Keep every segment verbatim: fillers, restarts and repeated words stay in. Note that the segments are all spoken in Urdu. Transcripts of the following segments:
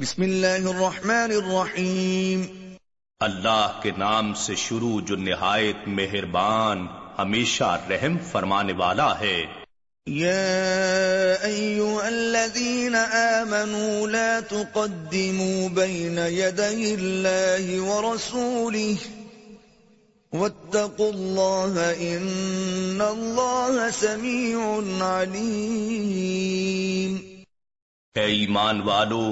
بسم اللہ الرحمن الرحیم اللہ کے نام سے شروع جو نہایت مہربان ہمیشہ رحم فرمانے والا ہے۔ یا ایھا الذین آمنوا لا تقدموا بین یدی اللہ ورسولہ واتقوا اللہ ان اللہ سمیع علیم۔ اے ایمان والو،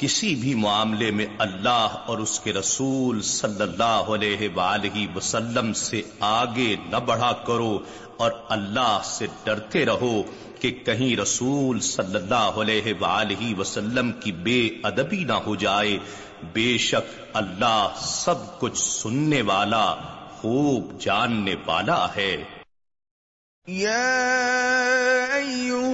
کسی بھی معاملے میں اللہ اور اس کے رسول صلی اللہ علیہ وآلہ وسلم سے آگے نہ بڑھا کرو اور اللہ سے ڈرتے رہو کہ کہیں رسول صلی اللہ علیہ وآلہ وسلم کی بے ادبی نہ ہو جائے، بے شک اللہ سب کچھ سننے والا خوب جاننے والا ہے۔ یا ایھا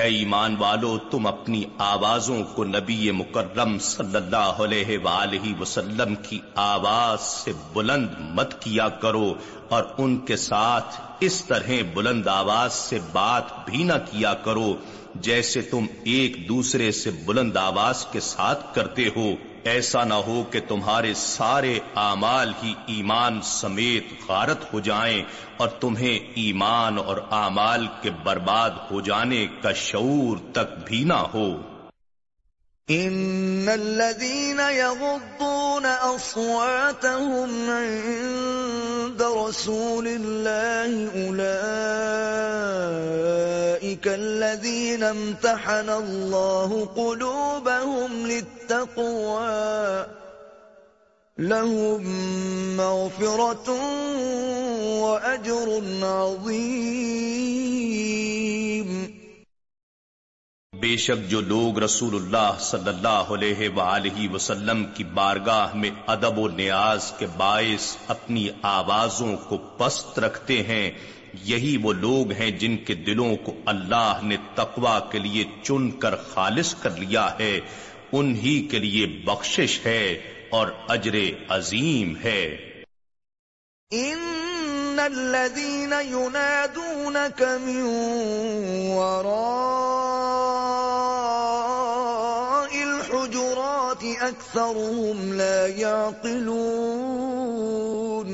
اے ایمان والو، تم اپنی آوازوں کو نبی مکرم صلی اللہ علیہ وآلہ وسلم کی آواز سے بلند مت کیا کرو اور ان کے ساتھ اس طرح بلند آواز سے بات بھی نہ کیا کرو جیسے تم ایک دوسرے سے بلند آواز کے ساتھ کرتے ہو، ایسا نہ ہو کہ تمہارے سارے اعمال ہی ایمان سمیت غارت ہو جائیں اور تمہیں ایمان اور اعمال کے برباد ہو جانے کا شعور تک بھی نہ ہو۔ ان الذین یغضون اصواتهم عند رسول اللہ اولئک الذین امتحن اللہ قلوبهم للتقوی لهم مغفرۃ واجر عظیم۔ بے شک جو لوگ رسول اللہ صلی اللہ علیہ وآلہ وسلم کی بارگاہ میں ادب و نیاز کے باعث اپنی آوازوں کو پست رکھتے ہیں، یہی وہ لوگ ہیں جن کے دلوں کو اللہ نے تقویٰ کے لیے چن کر خالص کر لیا ہے، انہی کے لیے بخشش ہے اور اجر عظیم ہے۔ ان الذین ینادونک من وراء الحجرات اکثرهم لا یعقلون۔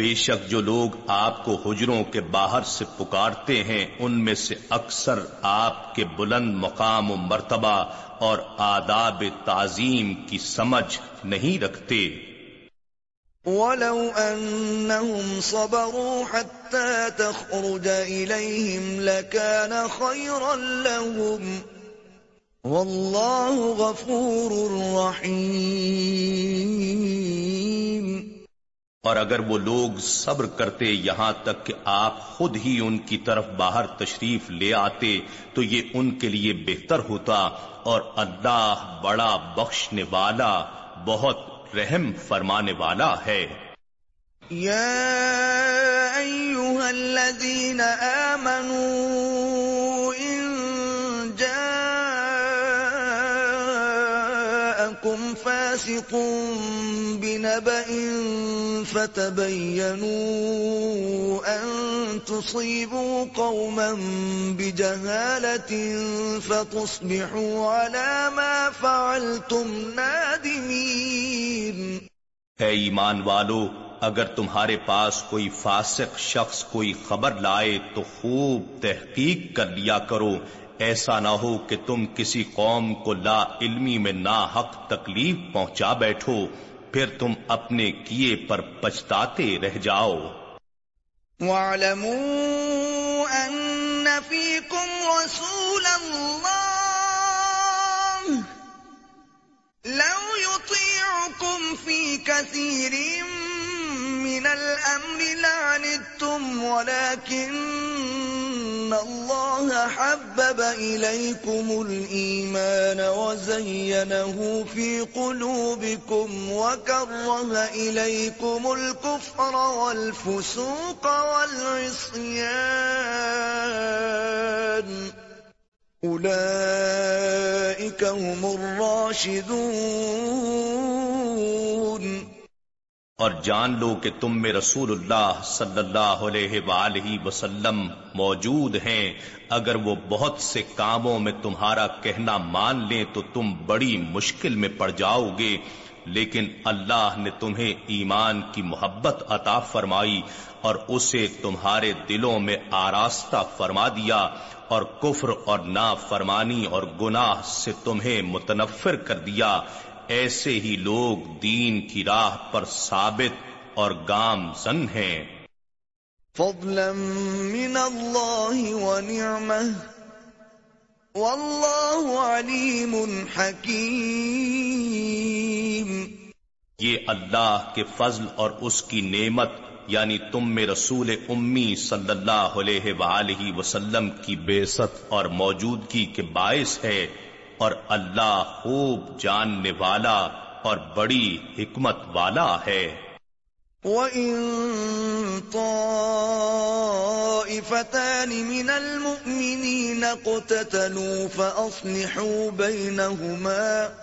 بے شک جو لوگ آپ کو حجروں کے باہر سے پکارتے ہیں ان میں سے اکثر آپ کے بلند مقام و مرتبہ اور آداب تعظیم کی سمجھ نہیں رکھتے۔ وَلَوْ أَنَّهُمْ صَبَرُوا حَتَّى تَخْرُجَ إِلَيْهِمْ لَكَانَ خَيْرًا لَهُمْ وَاللَّهُ غَفُورٌ رَحِيمٌ۔ اور اگر وہ لوگ صبر کرتے یہاں تک کہ آپ خود ہی ان کی طرف باہر تشریف لے آتے تو یہ ان کے لیے بہتر ہوتا، اور اللہ بڑا بخشنے والا بہت رحم فرمانے والا ہے۔ یا ایھا الذین آمنوا ان جاءکم فاسق بنبأ فتبینوا ان تصیبوا قوما بجہالۃ فتصبحوا علی ما فعلتم نادمین۔ اے ایمان والو، اگر تمہارے پاس کوئی فاسق شخص کوئی خبر لائے تو خوب تحقیق کر لیا کرو، ایسا نہ ہو کہ تم کسی قوم کو لا علمی میں ناحق تکلیف پہنچا بیٹھو، پھر تم اپنے کیے پر پچھتاتے رہ جاؤ۔ وَاعْلَمُوا أَنَّ فِيكُمْ رَسُولَ اللَّهِ لَوْ يُطِيعُكُمْ فِي كَثِيرٍ مِنَ الْأَمْرِ لَعَنِتُّمْ وَلَكِنَّ إن الله حبب إليكم الإيمان وزينه في قلوبكم وكره إليكم الكفر والفسوق والعصيان أولئك هم الراشدون۔ اور جان لو کہ تم میں رسول اللہ صلی اللہ علیہ وآلہ وسلم موجود ہیں، اگر وہ بہت سے کاموں میں تمہارا کہنا مان لیں تو تم بڑی مشکل میں پڑ جاؤ گے، لیکن اللہ نے تمہیں ایمان کی محبت عطا فرمائی اور اسے تمہارے دلوں میں آراستہ فرما دیا، اور کفر اور نافرمانی اور گناہ سے تمہیں متنفر کر دیا۔ ایسے ہی لوگ دین کی راہ پر ثابت اور گامزن ہیں۔ فضلا من اللہ ونعمہ واللہ علیم حکیم۔ یہ اللہ کے فضل اور اس کی نعمت، یعنی تم میں رسول امی صلی اللہ علیہ وآلہ وسلم کی بعثت اور موجودگی کے باعث ہے، اور اللہ خوب جاننے والا اور بڑی حکمت والا ہے۔ وَإِن طَائِفَتَانِ مِنَ الْمُؤْمِنِينَ اقْتَتَلُوا فَأَصْلِحُوا بَيْنَهُمَا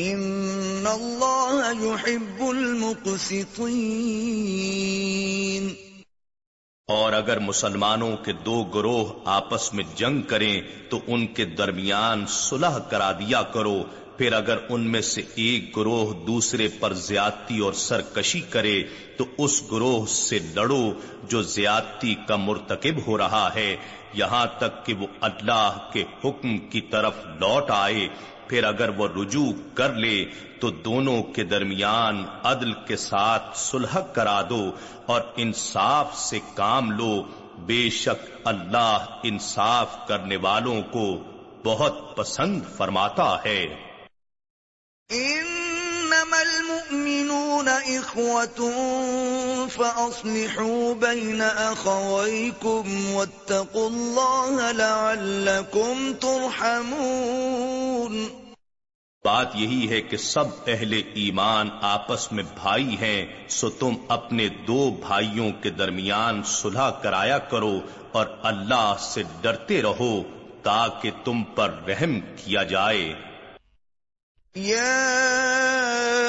ان اللہ يحب المقسطین۔ اور اگر مسلمانوں کے دو گروہ آپس میں جنگ کریں تو ان کے درمیان صلح کرا دیا کرو، پھر اگر ان میں سے ایک گروہ دوسرے پر زیادتی اور سرکشی کرے تو اس گروہ سے لڑو جو زیادتی کا مرتکب ہو رہا ہے، یہاں تک کہ وہ اللہ کے حکم کی طرف لوٹ آئے، پھر اگر وہ رجوع کر لے تو دونوں کے درمیان عدل کے ساتھ صلح کرا دو اور انصاف سے کام لو، بے شک اللہ انصاف کرنے والوں کو بہت پسند فرماتا ہے۔ انما المؤمنون اخوة فاصلحوا بین اخویکم واتقوا اللہ لعلکم ترحمون۔ بات یہی ہے کہ سب اہل ایمان آپس میں بھائی ہیں، سو تم اپنے دو بھائیوں کے درمیان صلح کرایا کرو اور اللہ سے ڈرتے رہو تاکہ تم پر رحم کیا جائے۔ یا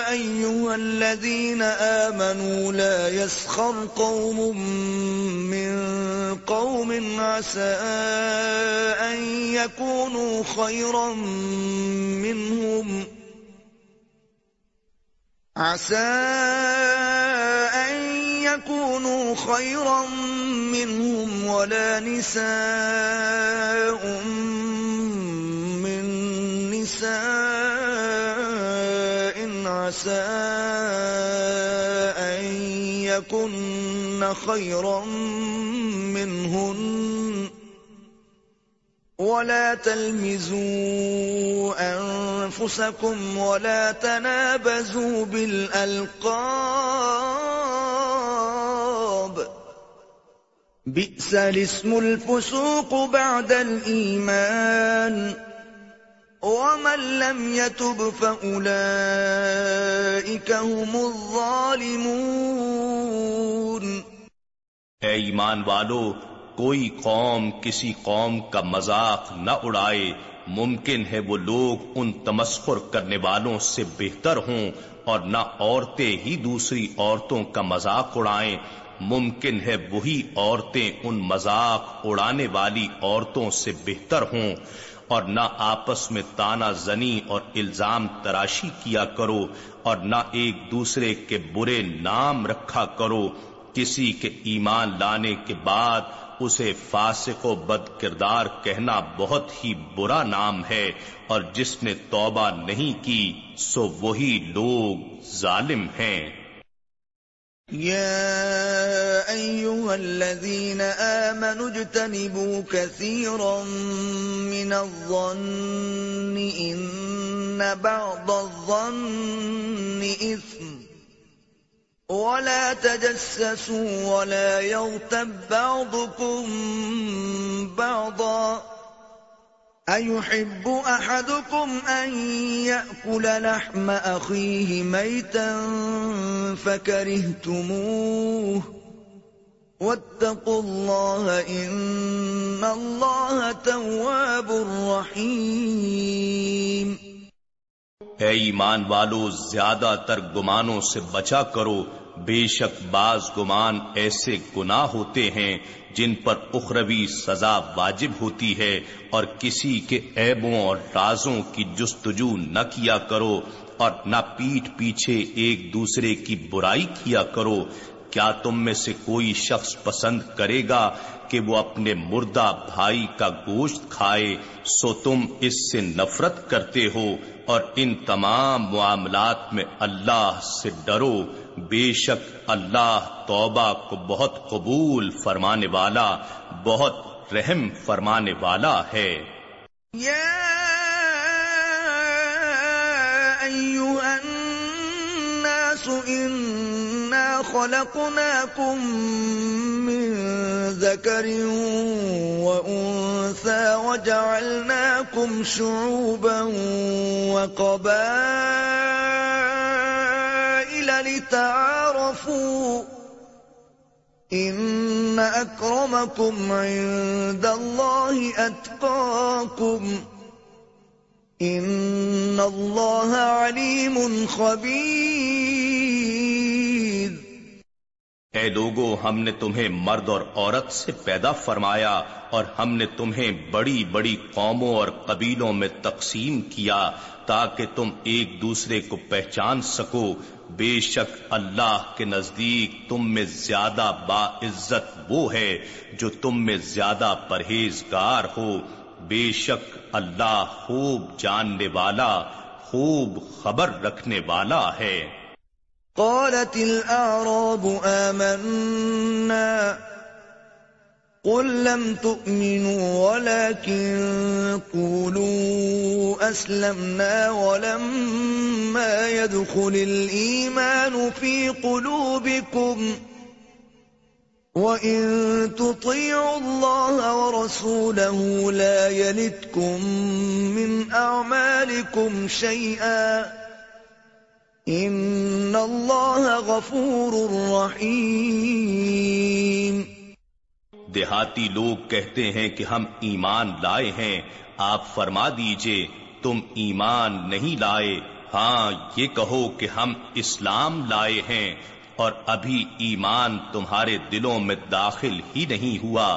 ایھا الذین آمنوا لا یسخر قوم من قوم عسى ان یکونوا خیرا منهم عسى ان يكونوا خيرا منهم ولا نساء من نساء عسى أن يكن خيرا منهن ولا تلمزوا أنفسكم ولا تنابزوا بالألقاب بئس الاسم الفسوق بعد الإيمان ومن لم يتب فأولئك هم الظالمون۔ اے ایمان والو، کوئی قوم کسی قوم کا مذاق نہ اڑائے، ممکن ہے وہ لوگ ان تمسخر کرنے والوں سے بہتر ہوں، اور نہ عورتیں ہی دوسری عورتوں کا مذاق اڑائیں، ممکن ہے وہی عورتیں ان مذاق اڑانے والی عورتوں سے بہتر ہوں، اور نہ آپس میں تانا زنی اور الزام تراشی کیا کرو، اور نہ ایک دوسرے کے برے نام رکھا کرو، کسی کے ایمان لانے کے بعد اسے فاسق و بد کردار کہنا بہت ہی برا نام ہے، اور جس نے توبہ نہیں کی سو وہی لوگ ظالم ہیں۔ یا ایہا الذین آمنوا اجتنبوا کثیرا من الظن ان بعض الظن اثم ولا تجسسوا ولا يغتب بعضكم بعضا أيحب أحدكم أن يأكل لحم أخيه ميتا فكرهتموه واتقوا الله إن الله تواب رحيم۔ اے ایمان والو، زیادہ تر گمانوں سے بچا کرو، بے شک بعض گمان ایسے گناہ ہوتے ہیں جن پر اخروی سزا واجب ہوتی ہے، اور کسی کے عیبوں اور رازوں کی جستجو نہ کیا کرو، اور نہ پیٹھ پیچھے ایک دوسرے کی برائی کیا کرو۔ کیا تم میں سے کوئی شخص پسند کرے گا کہ وہ اپنے مردہ بھائی کا گوشت کھائے؟ سو تم اس سے نفرت کرتے ہو، اور ان تمام معاملات میں اللہ سے ڈرو، بے شک اللہ توبہ کو بہت قبول فرمانے والا بہت رحم فرمانے والا ہے۔ یا ایھا الناس انا خلقناکم من ذکر وانثی وجعلناکم شعوبا وقبائل لِتَعَارَفُوا إِنَّ أَكْرَمَكُمْ عِندَ اللَّهِ أَتْقَاكُمْ إِنَّ اللَّهَ عَلِيمٌ خَبِيرٌ۔ اے لوگو، ہم نے تمہیں مرد اور عورت سے پیدا فرمایا، اور ہم نے تمہیں بڑی بڑی قوموں اور قبیلوں میں تقسیم کیا تاکہ تم ایک دوسرے کو پہچان سکو۔ بے شک اللہ کے نزدیک تم میں زیادہ باعزت وہ ہے جو تم میں زیادہ پرہیزگار ہو، بے شک اللہ خوب جاننے والا خوب خبر رکھنے والا ہے۔ قالت الأعراب آمنا قل لم تؤمنوا ولكن قولوا أسلمنا ولما يدخل الإيمان في قلوبكم وإن تطيعوا الله ورسوله لا يلدكم من أعمالكم شيئا ان اللہ غفور رحیم۔ دیہاتی لوگ کہتے ہیں کہ ہم ایمان لائے ہیں، آپ فرما دیجئے تم ایمان نہیں لائے، ہاں یہ کہو کہ ہم اسلام لائے ہیں، اور ابھی ایمان تمہارے دلوں میں داخل ہی نہیں ہوا،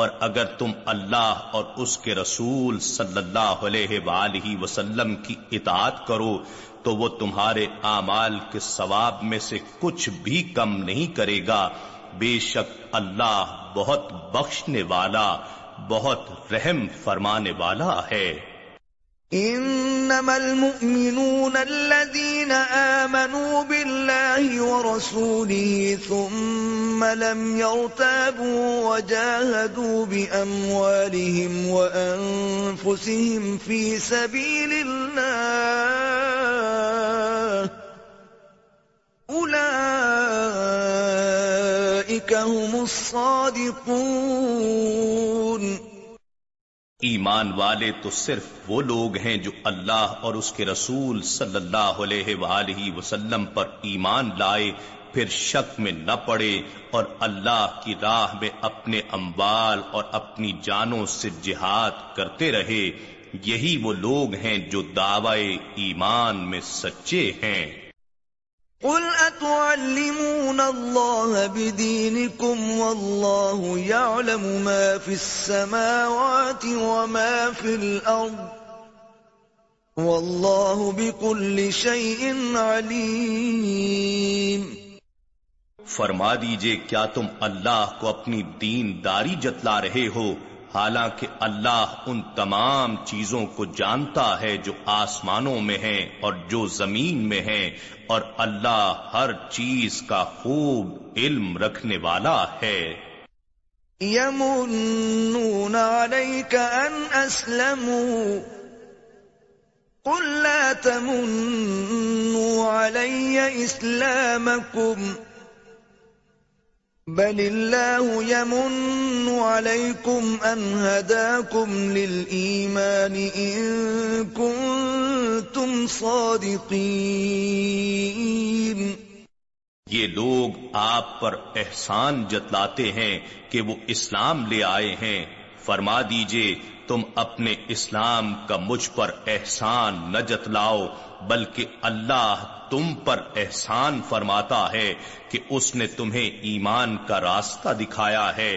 اور اگر تم اللہ اور اس کے رسول صلی اللہ علیہ وآلہ وسلم کی اطاعت کرو تو وہ تمہارے اعمال کے ثواب میں سے کچھ بھی کم نہیں کرے گا، بے شک اللہ بہت بخشنے والا بہت رحم فرمانے والا ہے۔ انما المؤمنون الذين آمنوا بالله ورسوله ثم لم يرتابوا وجاهدوا بأموالهم وأنفسهم في سبيل الله أولئك هم الصادقون۔ ایمان والے تو صرف وہ لوگ ہیں جو اللہ اور اس کے رسول صلی اللہ علیہ وآلہ وسلم پر ایمان لائے، پھر شک میں نہ پڑے، اور اللہ کی راہ میں اپنے اموال اور اپنی جانوں سے جہاد کرتے رہے، یہی وہ لوگ ہیں جو دعوی ایمان میں سچے ہیں۔ قل اتعلمون الله بدينكم والله يعلم ما في السماوات وما في الأرض والله بكل شيء عليم۔ فرما دیجئے کیا تم اللہ کو اپنی دین داری جتلا رہے ہو، حالانکہ اللہ ان تمام چیزوں کو جانتا ہے جو آسمانوں میں ہیں اور جو زمین میں ہیں، اور اللہ ہر چیز کا خوب علم رکھنے والا ہے۔ یمنون علیک ان اسلموا قل لا تمنوا علی اسلامکم بل اللہ یمن علیکم ان ہداکم للایمان ان کنتم صادقین۔ یہ لوگ آپ پر احسان جتلاتے ہیں کہ وہ اسلام لے آئے ہیں، فرما دیجئے تم اپنے اسلام کا مجھ پر احسان نہ جتلاؤ، بلکہ اللہ تم پر احسان فرماتا ہے کہ اس نے تمہیں ایمان کا راستہ دکھایا ہے،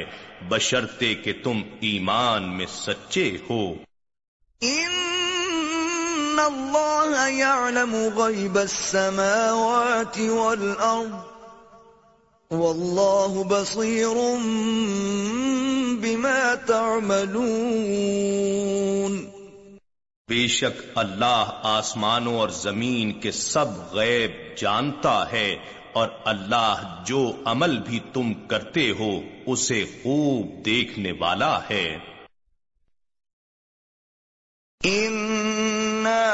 بشرطے کہ تم ایمان میں سچے ہو۔ ان اللہ یعلم غیب السماوات والارض واللہ بصیر بما تعملون۔ بے شک اللہ آسمانوں اور زمین کے سب غیب جانتا ہے، اور اللہ جو عمل بھی تم کرتے ہو اسے خوب دیکھنے والا ہے۔ اِنَّا